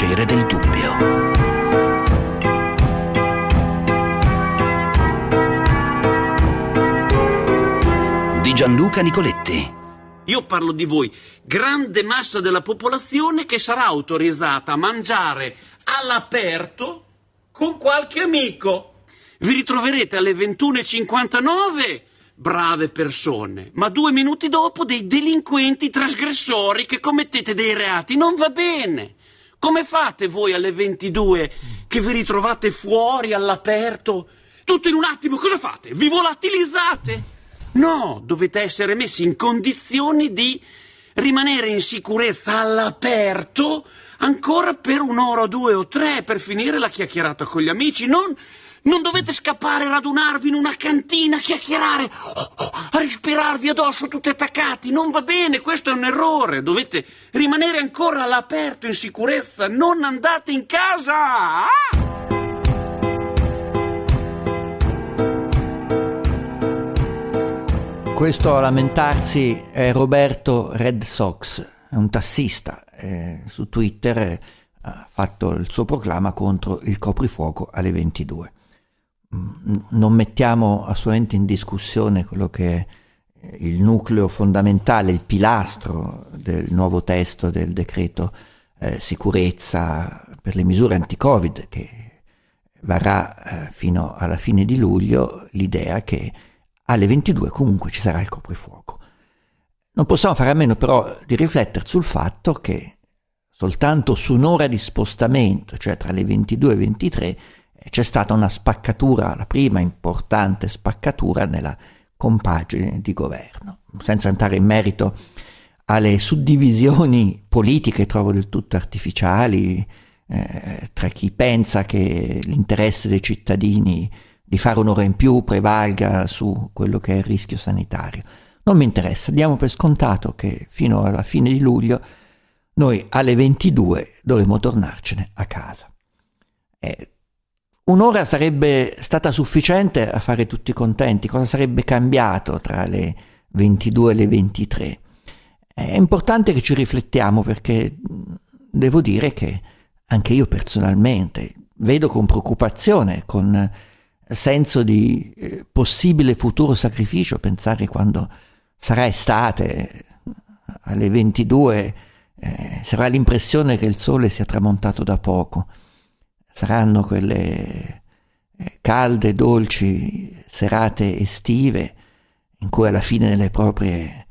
piacere del dubbio. Di Gianluca Nicoletti. Io parlo di voi, grande massa della popolazione che sarà autorizzata a mangiare all'aperto con qualche amico. Vi ritroverete alle 21:59 brave persone, ma 2 minuti dopo dei delinquenti trasgressori che commettete dei reati. Non va bene. Come fate voi alle 22 che vi ritrovate fuori all'aperto? Tutto in un attimo, cosa fate? Vi volatilizzate? No, dovete essere messi in condizioni di rimanere in sicurezza all'aperto ancora per 1 ora, 2 o 3 per finire la chiacchierata con gli amici. Non dovete scappare, radunarvi in una cantina, chiacchierare, respirarvi addosso tutti attaccati. Non va bene, questo è un errore. Dovete rimanere ancora all'aperto in sicurezza. Non andate in casa! Ah! Questo a lamentarsi è Roberto Red Sox, è un tassista, su Twitter ha fatto il suo proclama contro il coprifuoco alle 22. Non mettiamo assolutamente in discussione quello che è il nucleo fondamentale, il pilastro del nuovo testo del decreto sicurezza per le misure anti-Covid che varrà fino alla fine di luglio, l'idea che alle 22 comunque ci sarà il coprifuoco. Non possiamo fare a meno però di riflettere sul fatto che soltanto su 1 ora di spostamento, cioè tra le 22 e 23, c'è stata una spaccatura, la prima importante spaccatura nella compagine di governo. Senza entrare in merito alle suddivisioni politiche, trovo del tutto artificiali, tra chi pensa che l'interesse dei cittadini di fare 1 ora in più prevalga su quello che è il rischio sanitario. Non mi interessa, diamo per scontato che fino alla fine di luglio noi alle 22 dovremo tornarcene a casa. 1 ora sarebbe stata sufficiente a fare tutti contenti. Cosa sarebbe cambiato tra le 22 e le 23? È importante che ci riflettiamo, perché devo dire che anche io personalmente vedo con preoccupazione, con senso di possibile futuro sacrificio, pensare quando sarà estate alle 22 sarà l'impressione che il sole sia tramontato da poco, saranno quelle calde, dolci serate estive in cui alla fine delle proprie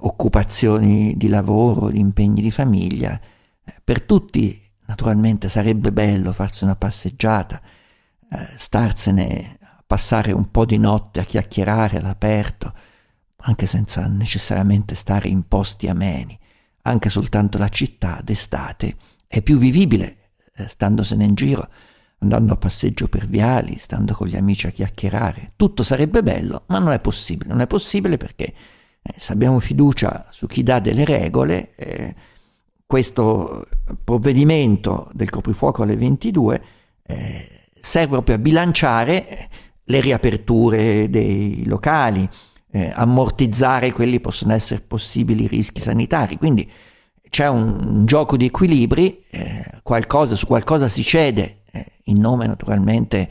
occupazioni di lavoro, di impegni di famiglia, per tutti naturalmente sarebbe bello farsi una passeggiata, starsene a passare un po' di notte a chiacchierare all'aperto, anche senza necessariamente stare in posti ameni. Anche soltanto la città d'estate è più vivibile standosene in giro, andando a passeggio per viali, stando con gli amici a chiacchierare. Tutto sarebbe bello, ma non è possibile. Non è possibile perché se abbiamo fiducia su chi dà delle regole, questo provvedimento del coprifuoco alle 22 serve proprio a bilanciare le riaperture dei locali, ammortizzare quelli che possono essere possibili rischi sanitari. Quindi c'è un gioco di equilibri, su qualcosa si cede, in nome naturalmente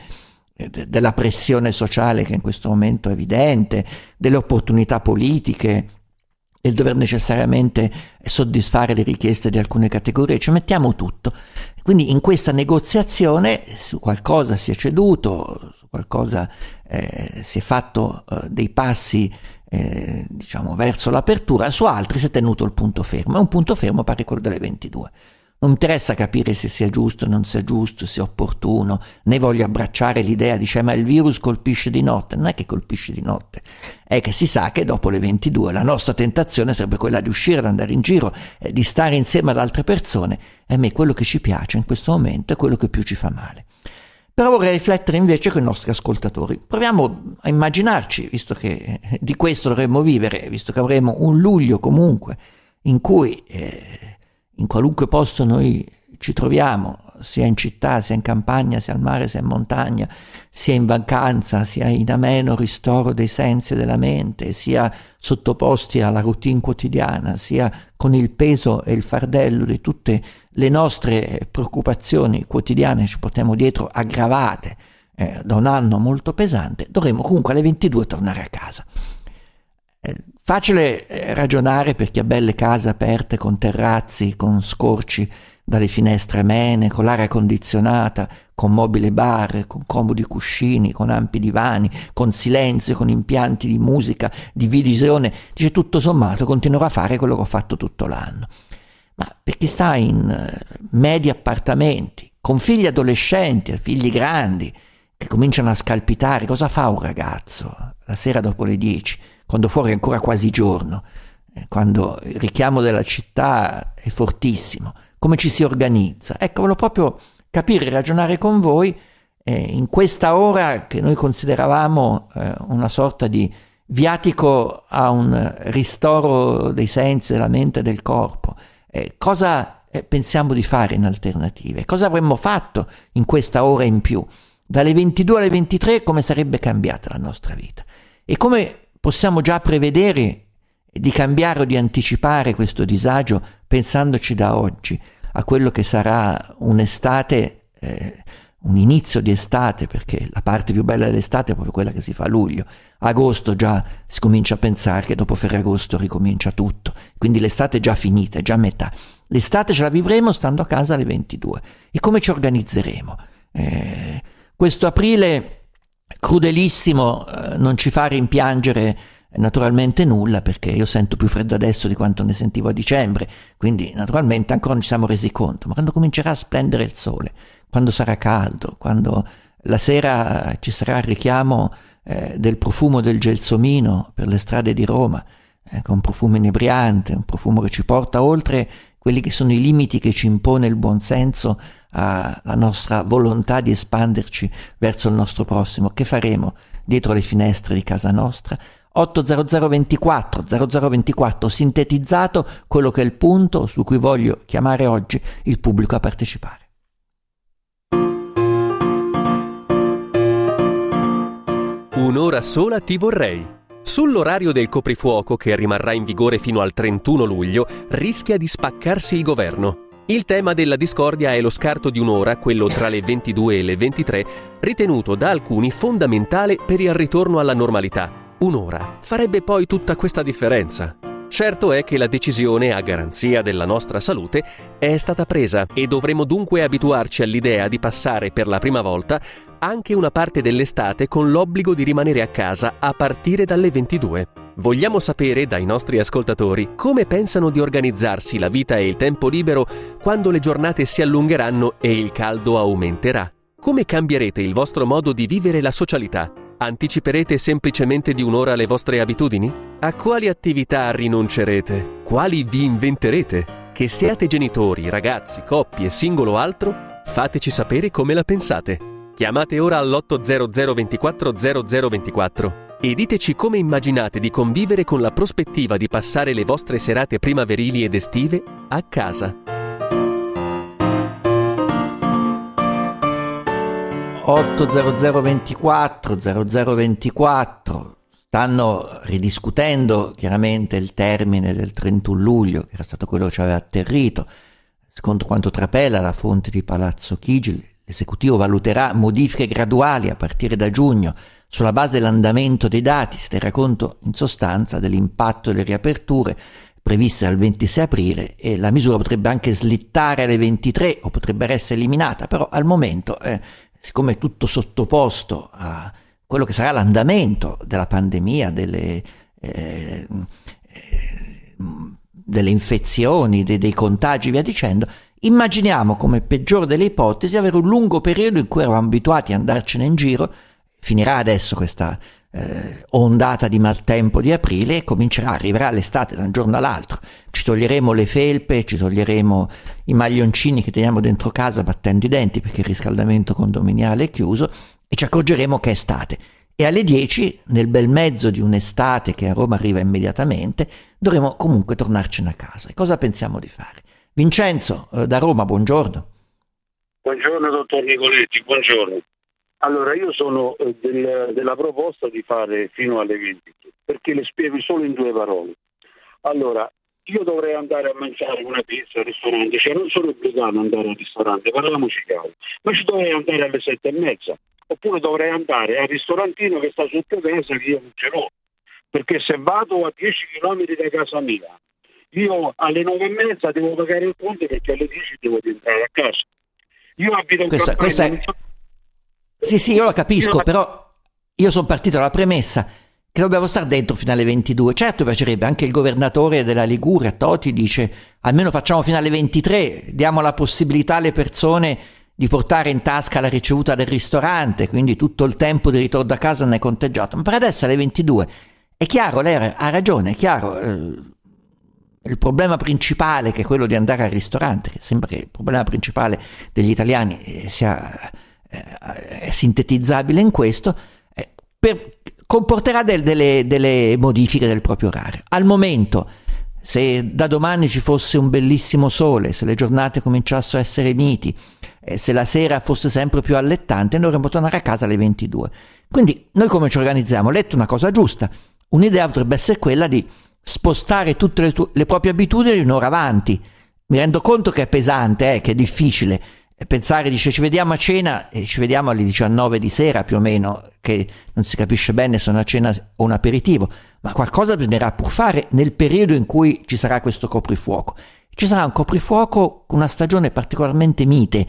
della pressione sociale che in questo momento è evidente, delle opportunità politiche, del dover necessariamente soddisfare le richieste di alcune categorie. Ci mettiamo tutto. Quindi in questa negoziazione su qualcosa si è ceduto, su qualcosa si è fatto dei passi verso l'apertura, su altri si è tenuto il punto fermo. E un punto fermo pare quello delle 22. Non mi interessa capire se sia giusto o non sia giusto, se è opportuno, né voglio abbracciare l'idea, ma il virus colpisce di notte. Non è che colpisce di notte, è che si sa che dopo le 22 la nostra tentazione sarebbe quella di uscire, ad andare in giro, di stare insieme ad altre persone, e a me quello che ci piace in questo momento è quello che più ci fa male. Però vorrei riflettere invece con i nostri ascoltatori. Proviamo a immaginarci, visto che di questo dovremmo vivere, visto che avremo un luglio comunque in cui in qualunque posto noi ci troviamo, sia in città, sia in campagna, sia al mare, sia in montagna, sia in vacanza, sia in ameno ristoro dei sensi e della mente, sia sottoposti alla routine quotidiana, sia con il peso e il fardello di tutte le nostre preoccupazioni quotidiane, ci portiamo dietro aggravate da un anno molto pesante, dovremo comunque alle 22 tornare a casa. Facile ragionare per chi ha belle case aperte con terrazzi, con scorci dalle finestre amene, con l'aria condizionata, con mobile bar, con comodi cuscini, con ampi divani, con silenzio, con impianti di musica, di visione. Dice, tutto sommato continuerò a fare quello che ho fatto tutto l'anno. Ma per chi sta in medi appartamenti, con figli adolescenti, figli grandi che cominciano a scalpitare, cosa fa un ragazzo la sera dopo le 10? Quando fuori è ancora quasi giorno, quando il richiamo della città è fortissimo, come ci si organizza? Ecco, volevo proprio capire e ragionare con voi in questa ora che noi consideravamo una sorta di viatico a un ristoro dei sensi, della mente e del corpo. Cosa pensiamo di fare in alternative? Cosa avremmo fatto in questa ora in più? Dalle 22 alle 23 come sarebbe cambiata la nostra vita? E come possiamo già prevedere di cambiare o di anticipare questo disagio pensandoci da oggi a quello che sarà un'estate, un inizio di estate, perché la parte più bella dell'estate è proprio quella che si fa a luglio. Agosto già si comincia a pensare che dopo Ferragosto ricomincia tutto, quindi l'estate è già finita, è già metà. L'estate ce la vivremo stando a casa alle 22. E come ci organizzeremo? Questo aprile crudelissimo non ci fa rimpiangere naturalmente nulla, perché io sento più freddo adesso di quanto ne sentivo a dicembre, quindi naturalmente ancora non ci siamo resi conto, ma quando comincerà a splendere il sole, quando sarà caldo, quando la sera ci sarà il richiamo del profumo del gelsomino per le strade di Roma, un profumo inebriante, un profumo che ci porta oltre quelli che sono i limiti che ci impone il buonsenso alla nostra volontà di espanderci verso il nostro prossimo. Che faremo dietro le finestre di casa nostra? 800 24 00 24, sintetizzato quello che è il punto su cui voglio chiamare oggi il pubblico a partecipare. Un'ora sola ti vorrei. Sull'orario del coprifuoco, che rimarrà in vigore fino al 31 luglio, rischia di spaccarsi il governo. Il tema della discordia è lo scarto di un'ora, quello tra le 22 e le 23, ritenuto da alcuni fondamentale per il ritorno alla normalità. Un'ora farebbe poi tutta questa differenza. Certo è che la decisione, a garanzia della nostra salute, è stata presa e dovremo dunque abituarci all'idea di passare per la prima volta anche una parte dell'estate con l'obbligo di rimanere a casa a partire dalle 22. Vogliamo sapere dai nostri ascoltatori come pensano di organizzarsi la vita e il tempo libero quando le giornate si allungheranno e il caldo aumenterà. Come cambierete il vostro modo di vivere la socialità? Anticiperete semplicemente di un'ora le vostre abitudini? A quali attività rinuncerete? Quali vi inventerete? Che siate genitori, ragazzi, coppie, singolo o altro, fateci sapere come la pensate. Chiamate ora all'800 24 00 24. E diteci come immaginate di convivere con la prospettiva di passare le vostre serate primaverili ed estive a casa. 800 24 00 24. Stanno ridiscutendo chiaramente il termine del 31 luglio, che era stato quello che ci aveva atterrito. Secondo quanto trapela la fonte di Palazzo Chigi, l'esecutivo valuterà modifiche graduali a partire da giugno. Sulla base dell'andamento dei dati si terrà conto in sostanza dell'impatto delle riaperture previste dal 26 aprile e la misura potrebbe anche slittare alle 23 o potrebbe essere eliminata, però al momento, siccome è tutto sottoposto a quello che sarà l'andamento della pandemia, delle infezioni, dei contagi e via dicendo, immaginiamo come peggiore delle ipotesi avere un lungo periodo in cui eravamo abituati a andarcene in giro. Finirà adesso questa ondata di maltempo di aprile e arriverà l'estate da un giorno all'altro. Ci toglieremo le felpe, ci toglieremo i maglioncini che teniamo dentro casa battendo i denti perché il riscaldamento condominiale è chiuso e ci accorgeremo che è estate. E alle 10, nel bel mezzo di un'estate che a Roma arriva immediatamente, dovremo comunque tornarcene a casa. E cosa pensiamo di fare? Vincenzo da Roma, buongiorno. Buongiorno dottor Nicoletti, buongiorno. Allora, io sono della proposta di fare fino alle 20, perché le spiego solo in due parole. Allora, io dovrei andare a mangiare una pizza al ristorante, cioè non sono obbligato ad andare al ristorante, parliamoci chiaro, ma ci dovrei andare alle 7:30, oppure dovrei andare al ristorantino che sta sotto casa, che io non ce l'ho, perché se vado a 10 km da casa mia, io alle 9:30 devo pagare il conto, perché alle 10 devo entrare a casa. Io abito in Sì, io la capisco, però io sono partito dalla premessa che dobbiamo stare dentro fino alle 22. Certo, piacerebbe, anche il governatore della Liguria, Toti, dice almeno facciamo fino alle 23, diamo la possibilità alle persone di portare in tasca la ricevuta del ristorante, quindi tutto il tempo di ritorno a casa ne è conteggiato. Ma per adesso alle 22. È chiaro, lei ha ragione, è chiaro. Il problema principale, che è quello di andare al ristorante, che sembra che il problema principale degli italiani sia... è sintetizzabile in questo, comporterà delle modifiche del proprio orario. Al momento, se da domani ci fosse un bellissimo sole, se le giornate cominciassero a essere miti, se la sera fosse sempre più allettante, noi dovremmo tornare a casa alle 22. Quindi noi come ci organizziamo? Ho letto una cosa giusta, un'idea potrebbe essere quella di spostare tutte le proprie abitudini un'ora avanti. Mi rendo conto che è pesante, che è difficile pensare, dice ci vediamo a cena e ci vediamo alle 19 di sera più o meno, che non si capisce bene se è una cena o un aperitivo, ma qualcosa bisognerà pur fare nel periodo in cui ci sarà questo coprifuoco. Ci sarà un coprifuoco con una stagione particolarmente mite,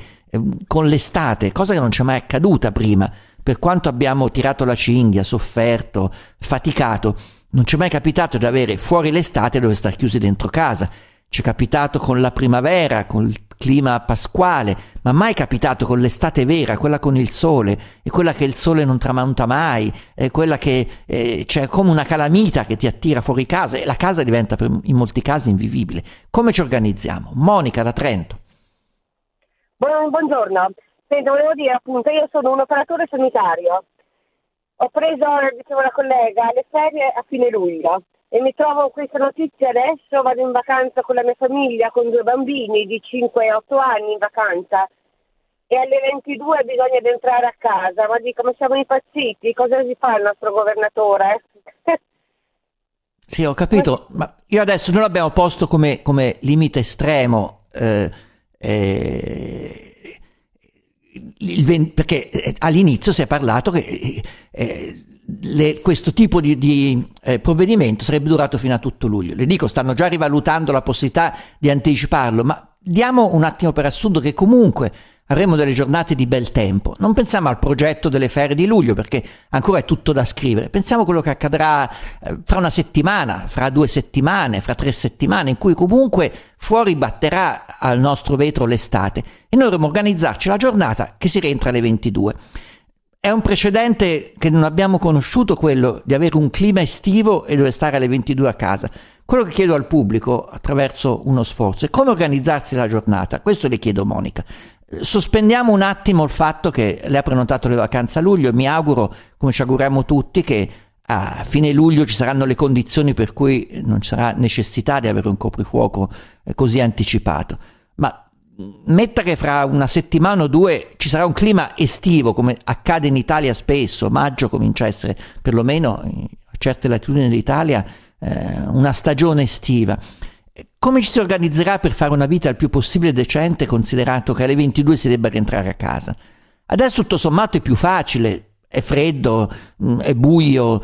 con l'estate, cosa che non ci è mai accaduta prima, per quanto abbiamo tirato la cinghia, sofferto, faticato, non ci è mai capitato di avere fuori l'estate e dover star chiusi dentro casa. Ci è capitato con la primavera, con il clima pasquale, ma mai capitato con l'estate vera, quella con il sole, e quella che il sole non tramonta mai, è quella che c'è come una calamita che ti attira fuori casa e la casa diventa in molti casi invivibile. Come ci organizziamo? Monica da Trento. Buongiorno, volevo dire appunto, io sono un operatore sanitario, ho preso, dicevo la collega, le ferie a fine luglio. E mi trovo questa notizia adesso, vado in vacanza con la mia famiglia, con due bambini di 5 e 8 anni in vacanza, e alle 22 bisogna entrare a casa. Ma dico, ma siamo impazziti, cosa si fa il nostro governatore? Sì, ho capito, ma io adesso noi l'abbiamo posto come limite estremo, perché all'inizio si è parlato che... questo tipo di provvedimento sarebbe durato fino a tutto luglio. Le dico, stanno già rivalutando la possibilità di anticiparlo, ma diamo un attimo per assurdo che comunque avremo delle giornate di bel tempo. Non pensiamo al progetto delle ferie di luglio, perché ancora è tutto da scrivere. Pensiamo a quello che accadrà fra una settimana, fra 2 settimane, fra 3 settimane, in cui comunque fuori batterà al nostro vetro l'estate, e noi dovremo organizzarci la giornata che si rientra alle 22. È un precedente che non abbiamo conosciuto, quello di avere un clima estivo e dover stare alle 22 a casa. Quello che chiedo al pubblico attraverso uno sforzo è come organizzarsi la giornata. Questo le chiedo, Monica. Sospendiamo un attimo il fatto che lei ha prenotato le vacanze a luglio. Mi auguro, come ci auguriamo tutti, che a fine luglio ci saranno le condizioni per cui non ci sarà necessità di avere un coprifuoco così anticipato. Ma metta che fra una settimana o 2 ci sarà un clima estivo, come accade in Italia spesso, maggio comincia a essere, perlomeno a certe latitudini d'Italia, una stagione estiva. Come ci si organizzerà per fare una vita il più possibile decente, considerato che alle 22 si debba rientrare a casa? Adesso tutto sommato è più facile, è freddo, è buio,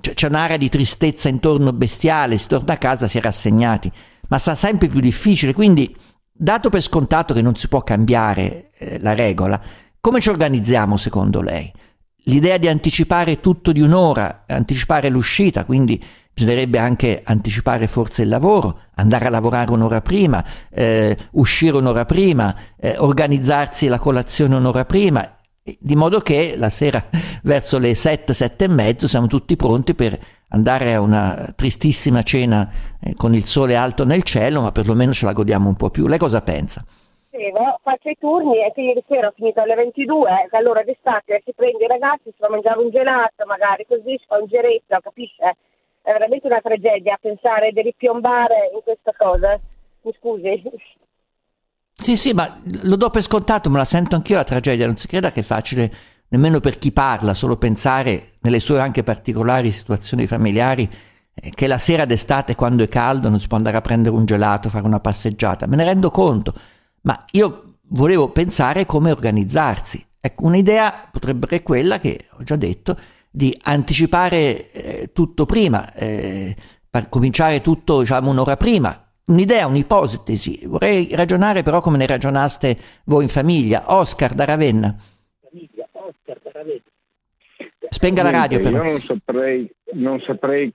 c'è un'area di tristezza intorno bestiale, si torna a casa, si è rassegnati, ma sarà sempre più difficile, quindi... Dato per scontato che non si può cambiare la regola, come ci organizziamo secondo lei? L'idea di anticipare tutto di un'ora, anticipare l'uscita, quindi bisognerebbe anche anticipare forse il lavoro, andare a lavorare un'ora prima, uscire un'ora prima, organizzarsi la colazione un'ora prima, di modo che la sera verso le 7, 7:30 siamo tutti pronti per andare a una tristissima cena con il sole alto nel cielo, ma perlomeno ce la godiamo un po' più. Lei cosa pensa? Sì, faccio i turni, e che ieri sera ho finito alle 22, che allora d'estate si prende i ragazzi, si va a mangiare un gelato, magari così si fa un giretto, capisce? È veramente una tragedia pensare di ripiombare in questa cosa. Mi scusi. Sì, sì, ma lo do per scontato, me la sento anch'io la tragedia, non si creda che è facile, nemmeno per chi parla, solo pensare nelle sue anche particolari situazioni familiari, che la sera d'estate quando è caldo non si può andare a prendere un gelato, fare una passeggiata, me ne rendo conto, ma io volevo pensare come organizzarsi. Ecco, un'idea potrebbe essere quella che ho già detto, di anticipare tutto prima, per cominciare tutto diciamo un'ora prima. Un'idea, un'ipotesi, vorrei ragionare però come ne ragionaste voi in famiglia. Oscar da Ravenna. Spenga la radio però. Io non saprei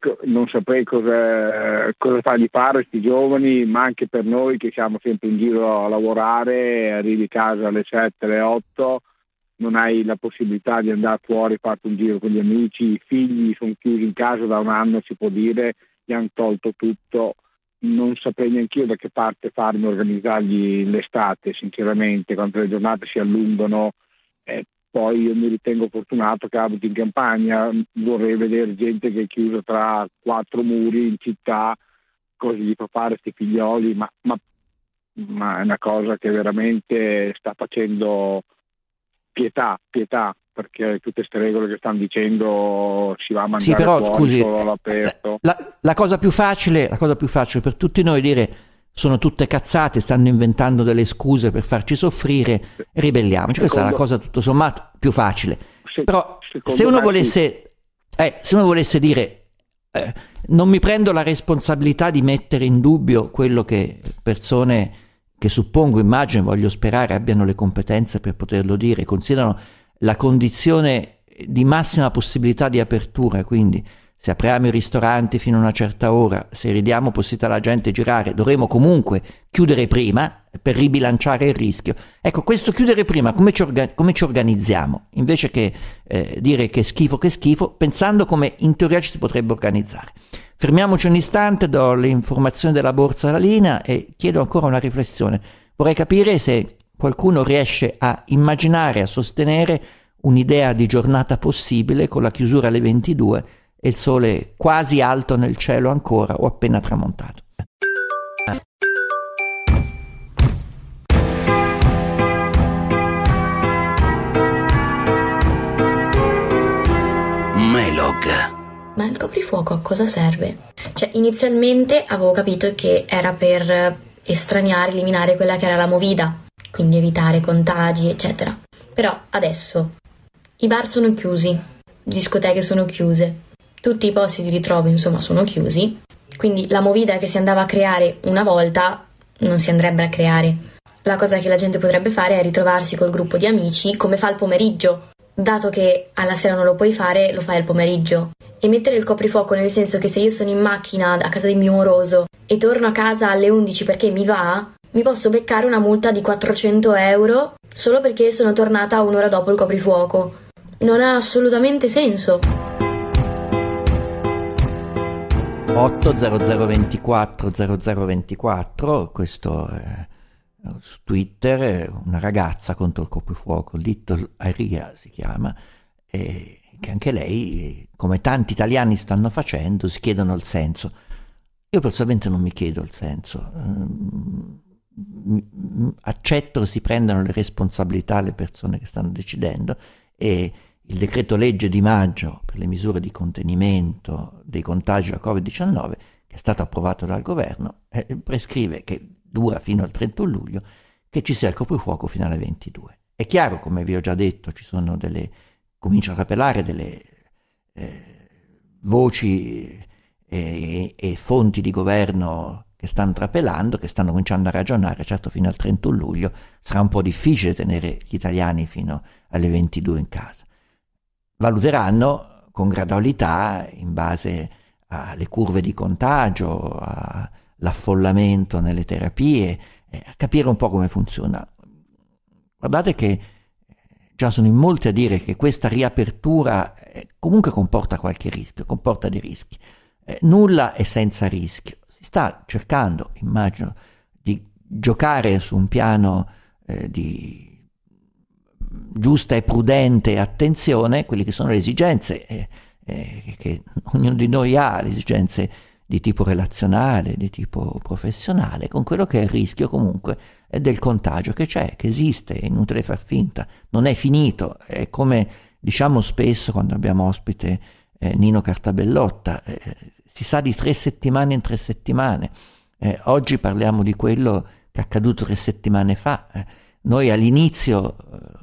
cosa fargli fare questi giovani, ma anche per noi che siamo sempre in giro a lavorare, arrivi a casa alle 7, alle 8, non hai la possibilità di andare fuori, farti un giro con gli amici, i figli sono chiusi in casa da un anno, si può dire, gli hanno tolto tutto. Non saprei neanche io da che parte farmi organizzargli l'estate, sinceramente, quando le giornate si allungano. Poi io mi ritengo fortunato che abito in campagna, vorrei vedere gente che è chiusa tra quattro muri in città, cosa gli fa fare questi figlioli, ma è una cosa che veramente sta facendo pietà, perché tutte queste regole che stanno dicendo si va a mangiare fuori solo all'aperto. La cosa più facile per tutti noi è dire sono tutte cazzate, stanno inventando delle scuse per farci soffrire, ribelliamoci. Questa è la cosa tutto sommato più facile. Però se uno volesse dire non mi prendo la responsabilità di mettere in dubbio quello che persone che suppongo, immagino, voglio sperare abbiano le competenze per poterlo dire, considerano la condizione di massima possibilità di apertura, quindi se apriamo i ristoranti fino a una certa ora, se ridiamo possibilità alla gente girare, dovremo comunque chiudere prima per ribilanciare il rischio. Ecco, questo chiudere prima, come ci organizziamo? Invece che dire che schifo, pensando come in teoria ci si potrebbe organizzare. Fermiamoci un istante, do le informazioni della borsa alla linea e chiedo ancora una riflessione. Vorrei capire se qualcuno riesce a immaginare, a sostenere un'idea di giornata possibile con la chiusura alle 22 e il sole quasi alto nel cielo ancora o appena tramontato. Melog. Ma il coprifuoco a cosa serve? Cioè, inizialmente avevo capito che era per estraniare, eliminare quella che era la movida, quindi evitare contagi, eccetera. Però adesso i bar sono chiusi, discoteche sono chiuse, tutti i posti di ritrovo, insomma, sono chiusi, quindi la movida che si andava a creare una volta non si andrebbe a creare. La cosa che la gente potrebbe fare è ritrovarsi col gruppo di amici, come fa il pomeriggio. Dato che alla sera non lo puoi fare, lo fai al pomeriggio. E mettere il coprifuoco nel senso che se io sono in macchina a casa del mio moroso e torno a casa alle 11 perché mi va, mi posso beccare una multa di 400 euro solo perché sono tornata un'ora dopo il coprifuoco. Non ha assolutamente senso. 800240024, questo su Twitter, una ragazza contro il coprifuoco, Little Aria si chiama, che anche lei, come tanti italiani stanno facendo, si chiedono il senso. Io personalmente non mi chiedo il senso. Accetto che si prendano le responsabilità le persone che stanno decidendo e il decreto legge di maggio per le misure di contenimento dei contagi da Covid-19 che è stato approvato dal governo prescrive, che dura fino al 31 luglio, che ci sia il coprifuoco fino alle 22. È chiaro, come vi ho già detto, ci sono cominciano a trapelare delle voci e fonti di governo che stanno trapelando, che stanno cominciando a ragionare. Certo, fino al 31 luglio sarà un po' difficile tenere gli italiani fino alle 22 in casa. Valuteranno con gradualità, in base alle curve di contagio, all'affollamento nelle terapie, a capire un po' come funziona. Guardate che già sono in molti a dire che questa riapertura comunque comporta qualche rischio, comporta dei rischi. Nulla è senza rischio. Sta cercando, immagino, di giocare su un piano di giusta e prudente attenzione, quelle che sono le esigenze che ognuno di noi ha, le esigenze di tipo relazionale, di tipo professionale, con quello che è il rischio comunque del contagio che c'è, che esiste, è inutile far finta, non è finito. È come diciamo spesso quando abbiamo ospite Nino Cartabellotta, si sa di 3 settimane in 3 settimane, oggi parliamo di quello che è accaduto 3 settimane fa. Noi all'inizio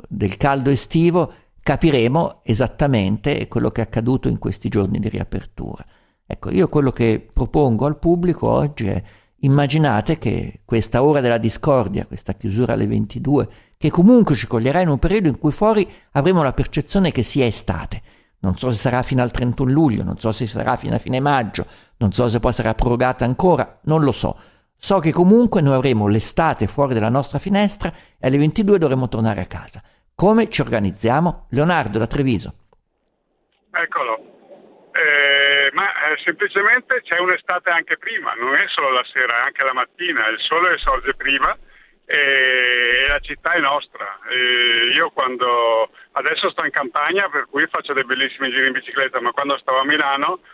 del caldo estivo capiremo esattamente quello che è accaduto in questi giorni di riapertura. Ecco, io quello che propongo al pubblico oggi è: immaginate che questa ora della discordia, questa chiusura alle 22, che comunque ci coglierà in un periodo in cui fuori avremo la percezione che sia estate. Non so se sarà fino al 31 luglio, non so se sarà fino a fine maggio, non so se poi sarà prorogata ancora, non lo so. So che comunque noi avremo l'estate fuori dalla nostra finestra e alle 22 dovremo tornare a casa. Come ci organizziamo? Leonardo da Treviso. Eccolo. Ma semplicemente c'è un'estate anche prima, non è solo la sera, anche la mattina, il sole sorge prima e la città è nostra. Io quando adesso sto in campagna, per cui faccio dei bellissimi giri in bicicletta, ma quando stavo a Milano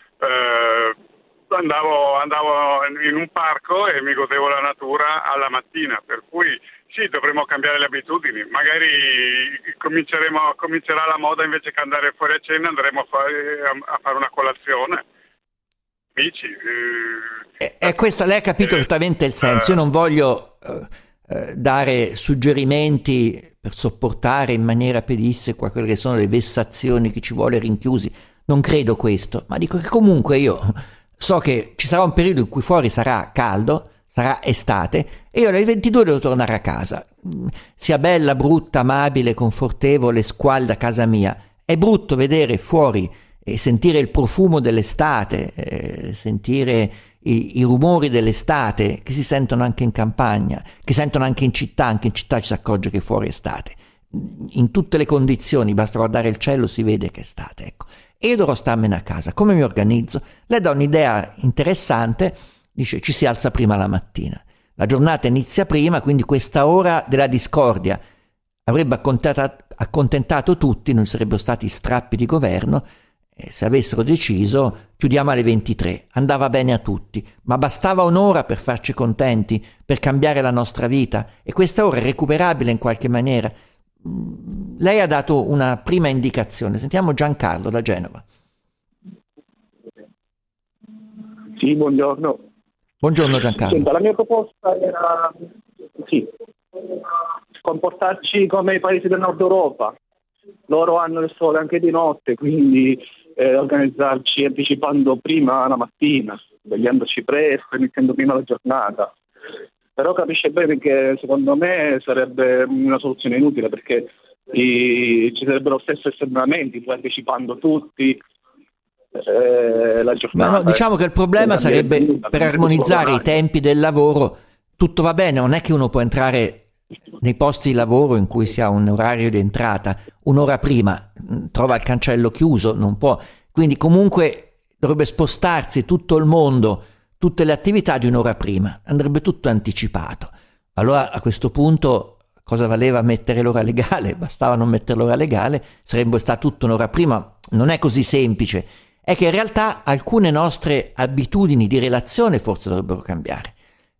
andavo in un parco e mi godevo la natura alla mattina, per cui sì, dovremmo cambiare le abitudini, magari comincerà la moda, invece che andare fuori a cena andremo a fare una colazione. Amici, e questa lei ha capito esattamente il senso. Io non voglio dare suggerimenti per sopportare in maniera pedissequa quelle che sono le vessazioni che ci vuole rinchiusi, non credo questo, ma dico che comunque io so che ci sarà un periodo in cui fuori sarà caldo, sarà estate, e io alle 22 devo tornare a casa. Sia bella, brutta, amabile, confortevole, squalda casa mia, è brutto vedere fuori e sentire il profumo dell'estate, sentire i rumori dell'estate che si sentono anche in campagna, che sentono anche in città ci si accorge che fuori è estate. In tutte le condizioni, basta guardare il cielo, si vede che è estate, ecco. E io dovrò starmene a casa. Come mi organizzo? Lei dà un'idea interessante, dice ci si alza prima la mattina, la giornata inizia prima, quindi questa ora della discordia avrebbe accontentato tutti, non sarebbero stati strappi di governo, e se avessero deciso chiudiamo alle 23, andava bene a tutti, ma bastava un'ora per farci contenti, per cambiare la nostra vita, e questa ora è recuperabile in qualche maniera. Lei ha dato una prima indicazione, sentiamo Giancarlo da Genova. Sì, buongiorno. Buongiorno Giancarlo. Senta, la mia proposta era comportarci come i paesi del nord Europa. Loro hanno il sole anche di notte, quindi organizzarci anticipando prima la mattina, svegliandoci presto, iniziando prima la giornata. Però capisce bene che secondo me sarebbe una soluzione inutile, perché ci sarebbero lo stesso esternamenti, partecipando tutti la giornata. Ma no, diciamo che il problema sarebbe per armonizzare i tempi del lavoro. Tutto va bene, non è che uno può entrare nei posti di lavoro in cui si ha un orario di entrata un'ora prima, trova il cancello chiuso, non può. Quindi comunque dovrebbe spostarsi tutto il mondo, tutte le attività di un'ora prima, andrebbe tutto anticipato. Allora a questo punto cosa valeva mettere l'ora legale? Bastava non mettere l'ora legale, sarebbe stato tutto un'ora prima. Non è così semplice, è che in realtà alcune nostre abitudini di relazione forse dovrebbero cambiare.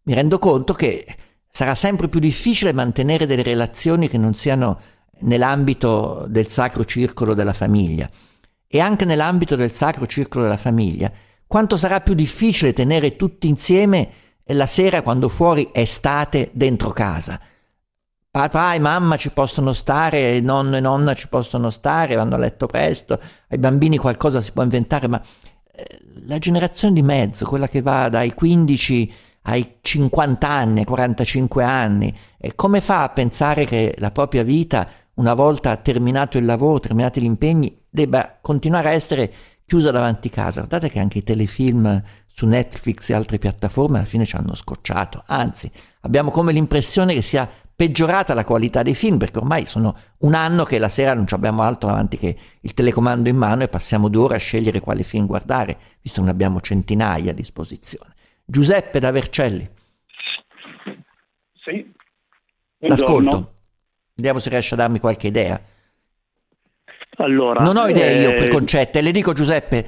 Mi rendo conto che sarà sempre più difficile mantenere delle relazioni che non siano nell'ambito del sacro circolo della famiglia, e anche nell'ambito del sacro circolo della famiglia quanto sarà più difficile tenere tutti insieme la sera quando fuori è estate dentro casa. Papà e mamma ci possono stare, nonno e nonna ci possono stare, vanno a letto presto, ai bambini qualcosa si può inventare, ma la generazione di mezzo, quella che va dai 15 ai 50 anni, ai 45 anni, come fa a pensare che la propria vita, una volta terminato il lavoro, terminati gli impegni, debba continuare a essere chiusa davanti casa? Guardate che anche i telefilm su Netflix e altre piattaforme alla fine ci hanno scocciato, anzi abbiamo come l'impressione che sia peggiorata la qualità dei film, perché ormai sono un anno che la sera non ci abbiamo altro davanti che il telecomando in mano e passiamo 2 ore a scegliere quale film guardare, visto che ne abbiamo centinaia a disposizione. Giuseppe da Vercelli. Sì. L'ascolto. Vediamo se riesce a darmi qualche idea. Allora, non ho idee io preconcette, le dico Giuseppe,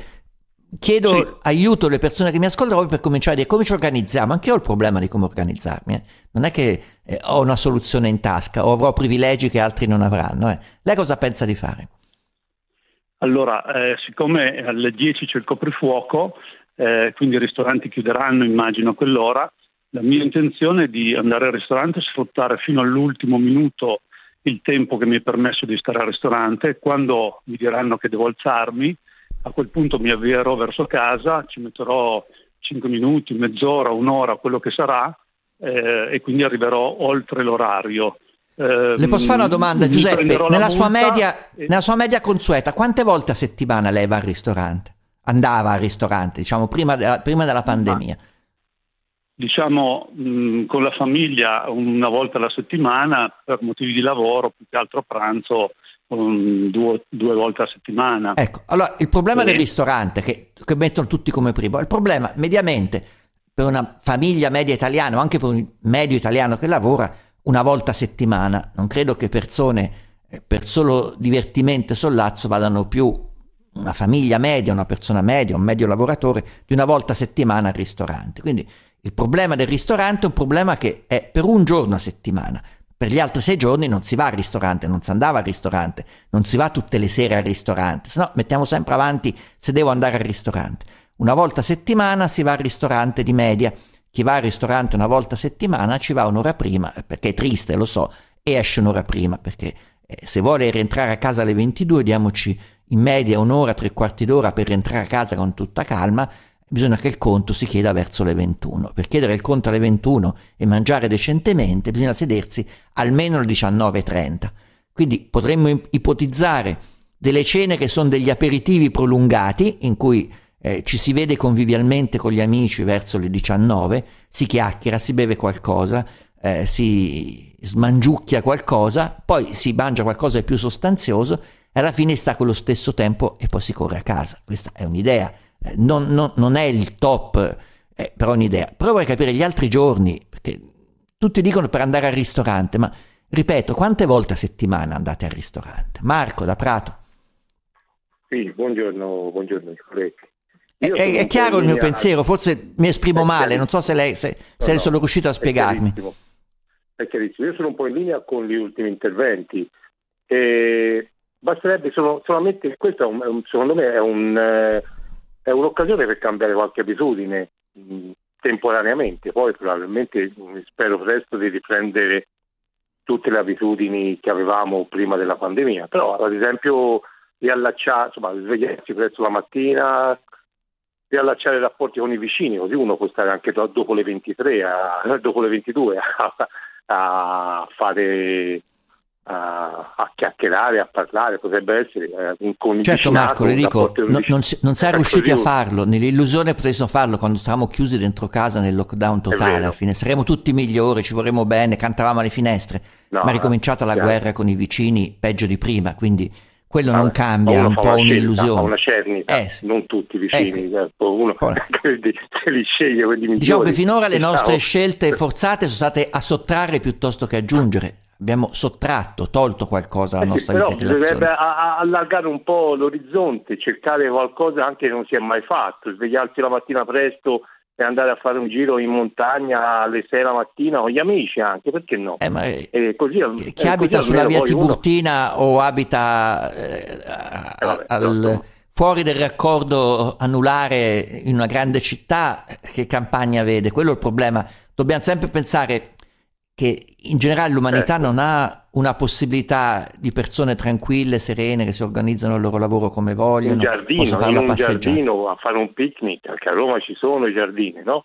chiedo aiuto alle persone che mi ascoltano per cominciare a dire come ci organizziamo. Anche io ho il problema di come organizzarmi, eh. Non è che ho una soluzione in tasca o avrò privilegi che altri non avranno, eh. Lei cosa pensa di fare? Allora, siccome alle 10 c'è il coprifuoco, quindi i ristoranti chiuderanno immagino a quell'ora, la mia intenzione è di andare al ristorante e sfruttare fino all'ultimo minuto il tempo che mi è permesso di stare al ristorante. Quando mi diranno che devo alzarmi, a quel punto mi avvierò verso casa, ci metterò 5 minuti, mezz'ora, un'ora, quello che sarà, e quindi arriverò oltre l'orario. Le posso fare una domanda, Giuseppe? Nella sua media consueta, quante volte a settimana lei va al ristorante? Andava al ristorante, diciamo, prima della pandemia. Diciamo, con la famiglia una volta alla settimana, per motivi di lavoro, più che altro a pranzo, due volte a settimana. Ecco, allora il problema del ristorante che mettono tutti come primo, il problema mediamente per una famiglia media italiana o anche per un medio italiano che lavora una volta a settimana, non credo che persone per solo divertimento e sollazzo vadano più una famiglia media, una persona media, un medio lavoratore di una volta a settimana al ristorante. Quindi il problema del ristorante è un problema che è per un giorno a settimana. Per gli altri 6 giorni non si va al ristorante, non si andava al ristorante, non si va tutte le sere al ristorante, se no mettiamo sempre avanti se devo andare al ristorante. Una volta a settimana si va al ristorante di media, chi va al ristorante una volta a settimana ci va un'ora prima, perché è triste, lo so, e esce un'ora prima, perché se vuole rientrare a casa alle 22 diamoci in media un'ora, 3/4 d'ora per rientrare a casa con tutta calma. Bisogna che il conto si chieda verso le 21. Per chiedere il conto alle 21 e mangiare decentemente bisogna sedersi almeno alle 19:30. Quindi potremmo ipotizzare delle cene che sono degli aperitivi prolungati in cui ci si vede convivialmente con gli amici verso le 19, si chiacchiera, si beve qualcosa, si smangiucchia qualcosa, poi si mangia qualcosa di più sostanzioso e alla fine sta quello stesso tempo e poi si corre a casa. Questa è un'idea. Non è il top, per un'idea. Però vorrei capire gli altri giorni, perché tutti dicono per andare al ristorante, ma ripeto, quante volte a settimana andate al ristorante? Marco da Prato. Sì, buongiorno Nicoletti. È chiaro il mio pensiero, forse mi esprimo male, non so se lei sono riuscito a spiegarmi. È chiarissimo, io sono un po' in linea con gli ultimi interventi. Basterebbe solamente, questo secondo me è un'occasione per cambiare qualche abitudine temporaneamente, poi probabilmente spero presto di riprendere tutte le abitudini che avevamo prima della pandemia, però ad esempio svegliarsi presto la mattina, riallacciare i rapporti con i vicini, così uno può stare anche dopo le 23, dopo le 22 a chiacchierare, a parlare, potrebbe essere un certo Marco, le dico, non si è riusciti a farlo, nell'illusione potessimo farlo quando stavamo chiusi dentro casa nel lockdown totale, alla fine saremmo tutti migliori, ci vorremmo bene, cantavamo alle finestre, ma è ricominciata la guerra con i vicini peggio di prima, quindi quello non cambia, è un po' un'illusione, una cernita, non tutti i vicini, uno se li sceglie quelli migliori. Diciamo che finora le nostre scelte forzate sono state a sottrarre piuttosto che aggiungere. Abbiamo tolto qualcosa alla nostra vita. Però bisognerebbe allargare un po' l'orizzonte, cercare qualcosa anche che non si è mai fatto, svegliarsi la mattina presto e andare a fare un giro in montagna alle 6 la mattina con gli amici anche, perché no? Chi abita sulla via Tiburtina o abita fuori del raccordo anulare in una grande città, che campagna vede? Quello è il problema. Dobbiamo sempre pensare che in generale l'umanità non ha una possibilità di persone tranquille, serene, che si organizzano il loro lavoro come vogliono. In un giardino, a fare un picnic, anche a Roma ci sono i giardini, no?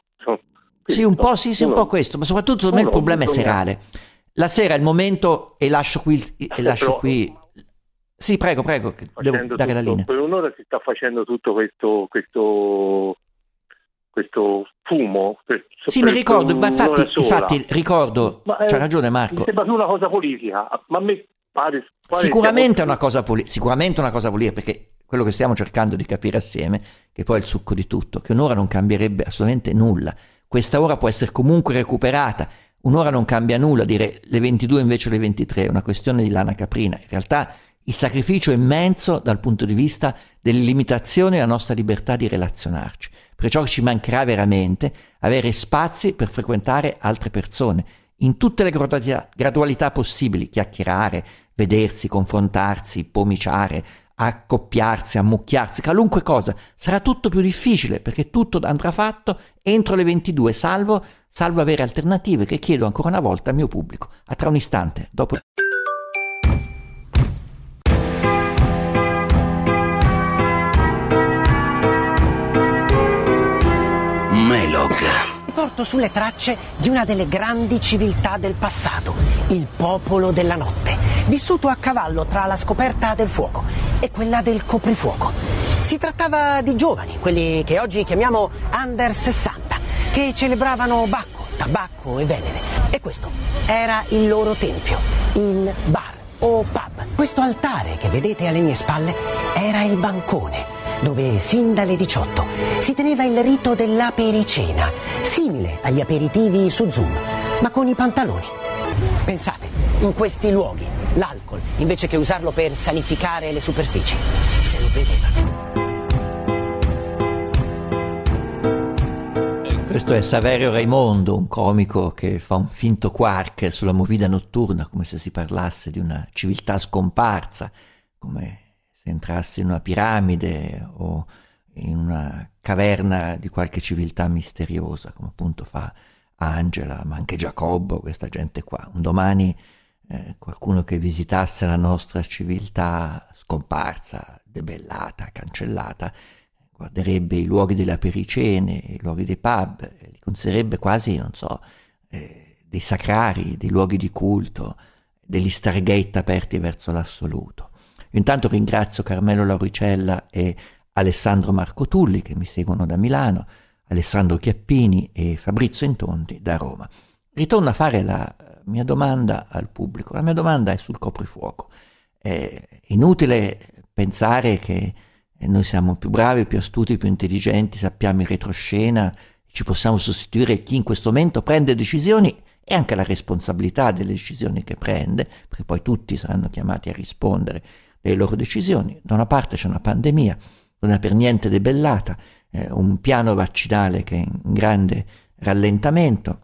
Sì, un po' questo, ma soprattutto secondo me il problema è serale. La sera è il momento e lascio qui. Sì, prego, devo dare la linea. Per un'ora si sta facendo tutto questo fumo. Sì, mi ricordo, ma infatti ricordo, c'ha ragione Marco. Mi sembra più una cosa politica, ma a me pare sicuramente è una cosa politica, perché quello che stiamo cercando di capire assieme, che poi è il succo di tutto, che un'ora non cambierebbe assolutamente nulla. Questa ora può essere comunque recuperata, un'ora non cambia nulla, dire le 22 invece le 23 è una questione di lana caprina. In realtà il sacrificio immenso dal punto di vista delle limitazioni alla nostra libertà di relazionarci. Perciò ci mancherà veramente avere spazi per frequentare altre persone, in tutte le gradualità possibili, chiacchierare, vedersi, confrontarsi, pomiciare, accoppiarsi, ammucchiarsi, qualunque cosa. Sarà tutto più difficile perché tutto andrà fatto entro le 22, salvo avere alternative che chiedo ancora una volta al mio pubblico. A tra un istante, dopo... Porto sulle tracce di una delle grandi civiltà del passato, il popolo della notte, vissuto a cavallo tra la scoperta del fuoco e quella del coprifuoco. Si trattava di giovani, quelli che oggi chiamiamo under 60, che celebravano Bacco, tabacco e Venere. E questo era il loro tempio, il bar o pub. Questo altare che vedete alle mie spalle era il bancone, dove sin dalle 18 si teneva il rito dell'apericena, simile agli aperitivi su Zoom, ma con i pantaloni. Pensate, in questi luoghi l'alcol, invece che usarlo per sanificare le superfici, se lo beveva. Questo è Saverio Raimondo, un comico che fa un finto quark sulla movida notturna, come se si parlasse di una civiltà scomparsa, come entrassi in una piramide o in una caverna di qualche civiltà misteriosa, come appunto fa Angela, ma anche Giacobbo, questa gente qua. Un domani qualcuno che visitasse la nostra civiltà scomparsa, debellata, cancellata, guarderebbe i luoghi delle apericene, i luoghi dei pub, li considererebbe quasi, non so, dei sacrari, dei luoghi di culto, degli stargate aperti verso l'assoluto. Intanto ringrazio Carmelo Lauricella e Alessandro Marco Tulli che mi seguono da Milano, Alessandro Chiappini e Fabrizio Intonti da Roma. Ritorno a fare la mia domanda al pubblico. La mia domanda è sul coprifuoco. È inutile pensare che noi siamo più bravi, più astuti, più intelligenti, sappiamo in retroscena, ci possiamo sostituire chi in questo momento prende decisioni e anche la responsabilità delle decisioni che prende, perché poi tutti saranno chiamati a rispondere le loro decisioni. Da una parte c'è una pandemia, non è per niente debellata, un piano vaccinale che è in grande rallentamento,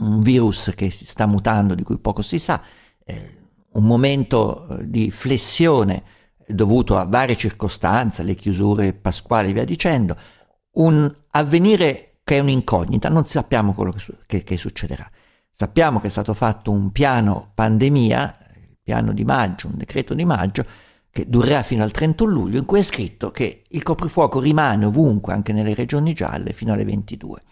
un virus che si sta mutando, di cui poco si sa, un momento di flessione dovuto a varie circostanze, le chiusure pasquali e via dicendo, un avvenire che è un'incognita, non sappiamo quello che succederà. Sappiamo che è stato fatto un piano pandemia, piano di maggio, un decreto di maggio che durerà fino al 31 luglio, in cui è scritto che il coprifuoco rimane ovunque, anche nelle regioni gialle, fino alle 22.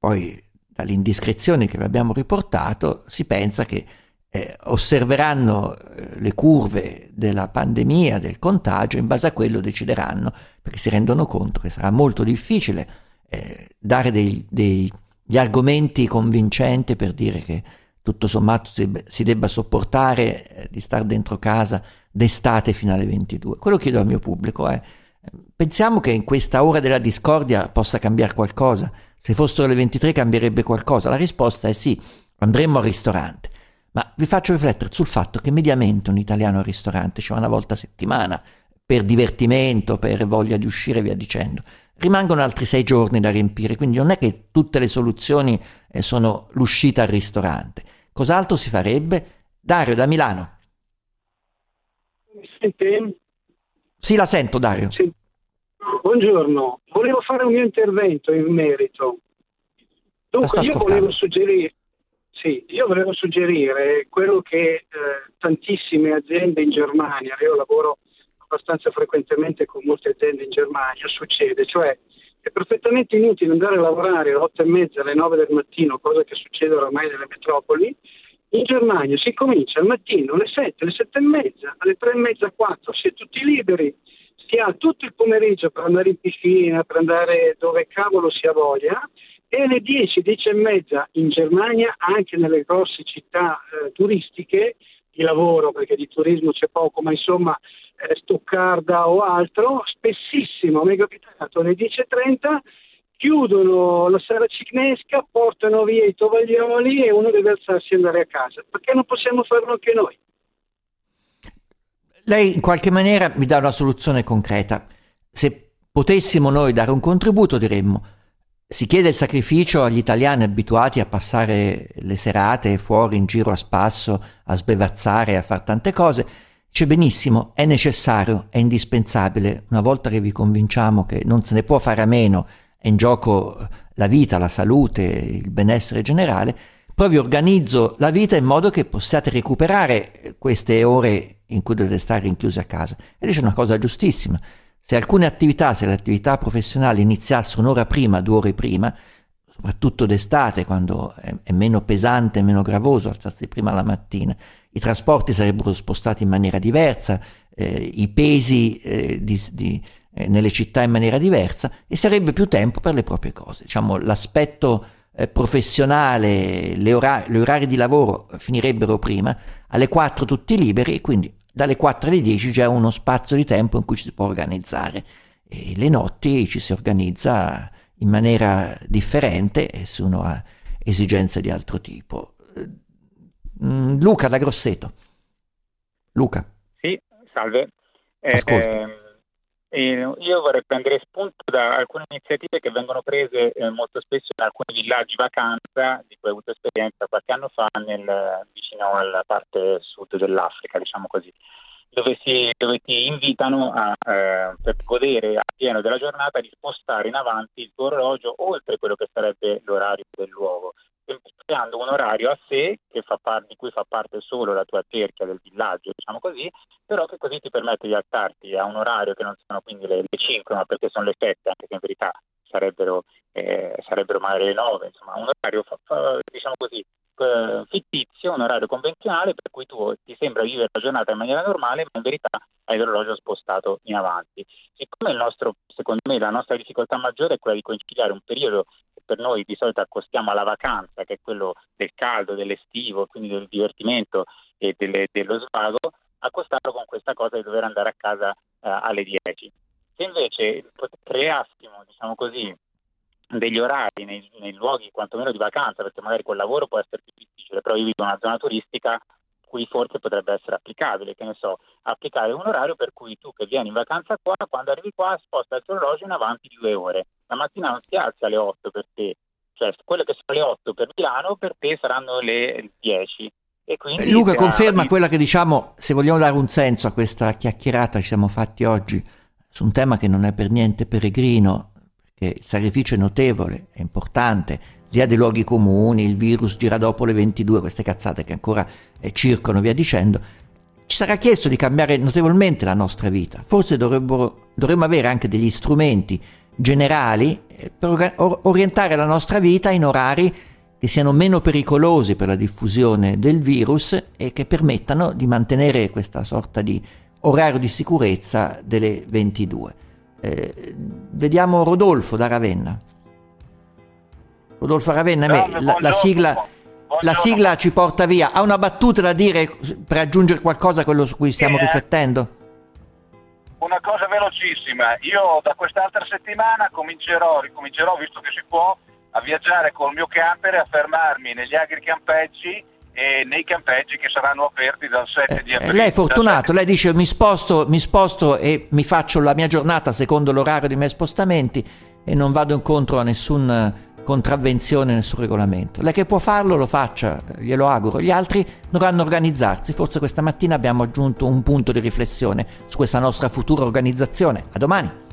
Poi, dalle indiscrezioni che vi abbiamo riportato, si pensa che osserveranno le curve della pandemia, del contagio, in base a quello decideranno, perché si rendono conto che sarà molto difficile dare degli argomenti convincenti per dire che tutto sommato si debba sopportare di stare dentro casa d'estate fino alle 22. Quello chiedo al mio pubblico è: pensiamo che in questa ora della discordia possa cambiare qualcosa? Se fossero le 23 cambierebbe qualcosa? La risposta è sì, andremmo al ristorante. Ma vi faccio riflettere sul fatto che mediamente un italiano al ristorante ci va una volta a settimana per divertimento, per voglia di uscire e via dicendo. Rimangono altri 6 giorni da riempire, quindi non è che tutte le soluzioni sono l'uscita al ristorante. Cos'altro si farebbe? Dario da Milano. Mi sente? Sì, la sento, Dario. Sì. Buongiorno, volevo fare un mio intervento in merito. Dunque, io volevo suggerire quello che tantissime aziende in Germania, io lavoro abbastanza frequentemente con molte aziende in Germania, succede, cioè è perfettamente inutile andare a lavorare alle 8:30, alle 9 del mattino, cosa che succede oramai nelle metropoli. In Germania si comincia al mattino alle 7, alle 7:30, alle 3:30, 4, si è tutti liberi, si ha tutto il pomeriggio per andare in piscina, per andare dove cavolo si ha voglia, e alle 10, 10:30 in Germania, anche nelle grosse città turistiche, di lavoro, perché di turismo c'è poco, ma insomma Stoccarda o altro, spessissimo, mi è capitato, alle 10:30 chiudono la sala cignesca, portano via i tovaglioli e uno deve alzarsi e andare a casa. Perché non possiamo farlo anche noi? lei in qualche maniera mi dà una soluzione concreta. Se potessimo noi dare un contributo, diremmo: si chiede il sacrificio agli italiani abituati a passare le serate fuori in giro a spasso, a sbevazzare, a far tante cose. C'è benissimo, è necessario, è indispensabile. Una volta che vi convinciamo che non se ne può fare a meno, è in gioco la vita, la salute, il benessere generale, poi vi organizzo la vita in modo che possiate recuperare queste ore in cui dovete stare rinchiusi a casa. E lì c'è una cosa giustissima. Se alcune attività, se le attività professionali iniziassero un'ora prima, 2 ore prima, soprattutto d'estate, quando è meno pesante, meno gravoso alzarsi prima la mattina, i trasporti sarebbero spostati in maniera diversa, i pesi nelle città in maniera diversa, e sarebbe più tempo per le proprie cose. Diciamo, l'aspetto professionale, gli orari di lavoro finirebbero prima, alle 4 tutti liberi, e quindi dalle 4 alle 10 c'è uno spazio di tempo in cui ci si può organizzare, e le notti ci si organizza in maniera differente se uno ha esigenze di altro tipo. Luca da Grosseto. Luca. Sì, salve. Io vorrei prendere spunto da alcune iniziative che vengono prese molto spesso in alcuni villaggi vacanza, di cui ho avuto esperienza qualche anno fa vicino alla parte sud dell'Africa, diciamo così, dove ti invitano per godere a pieno della giornata di spostare in avanti il tuo orologio oltre quello che sarebbe l'orario del luogo, creando un orario a sé che di cui fa parte solo la tua cerchia del villaggio, diciamo così, però che così ti permette di alzarti a un orario che non sono quindi le 5, ma perché sono le 7, anche se in verità sarebbero magari le 9, insomma un orario diciamo così fittizio, un orario convenzionale per cui tu ti sembra vivere la giornata in maniera normale, ma in verità hai l'orologio spostato in avanti. Siccome secondo me la nostra difficoltà maggiore è quella di conciliare un periodo che per noi di solito accostiamo alla vacanza, che è quello del caldo, dell'estivo, quindi del divertimento e dello svago, accostarlo con questa cosa di dover andare a casa alle 10. Se invece creassimo, diciamo così, degli orari nei luoghi quantomeno di vacanza, perché magari col lavoro può essere più difficile, però io vivo in una zona turistica cui forse potrebbe essere applicabile, che ne so, applicare un orario per cui tu che vieni in vacanza qua, quando arrivi qua sposta il tuo orologio in avanti di 2 ore. La mattina non ti alzi alle 8 per te, cioè quelle che sono le 8 per Milano per te saranno le 10. E quindi Luca conferma quella che diciamo, se vogliamo dare un senso a questa chiacchierata che ci siamo fatti oggi su un tema che non è per niente peregrino, che il sacrificio è notevole, è importante, sia dei luoghi comuni, il virus gira dopo le 22, queste cazzate che ancora circolano, via dicendo, ci sarà chiesto di cambiare notevolmente la nostra vita. Forse dovremmo avere anche degli strumenti generali per orientare la nostra vita in orari che siano meno pericolosi per la diffusione del virus e che permettano di mantenere questa sorta di orario di sicurezza delle 22. Vediamo Rodolfo da Ravenna. Rodolfo Ravenna, la sigla ci porta via. Ha una battuta da dire per aggiungere qualcosa a quello su cui stiamo riflettendo? Una cosa velocissima. Io da quest'altra settimana ricomincerò, visto che si può, a viaggiare col mio camper e a fermarmi negli agri campeggi e nei campeggi che saranno aperti dal 7 di aprile. Lei è fortunato, lei dice mi sposto e mi faccio la mia giornata secondo l'orario dei miei spostamenti e non vado incontro a nessuna contravvenzione, nessun regolamento. Lei che può farlo lo faccia, glielo auguro. Gli altri dovranno organizzarsi. Forse questa mattina abbiamo aggiunto un punto di riflessione su questa nostra futura organizzazione. A domani.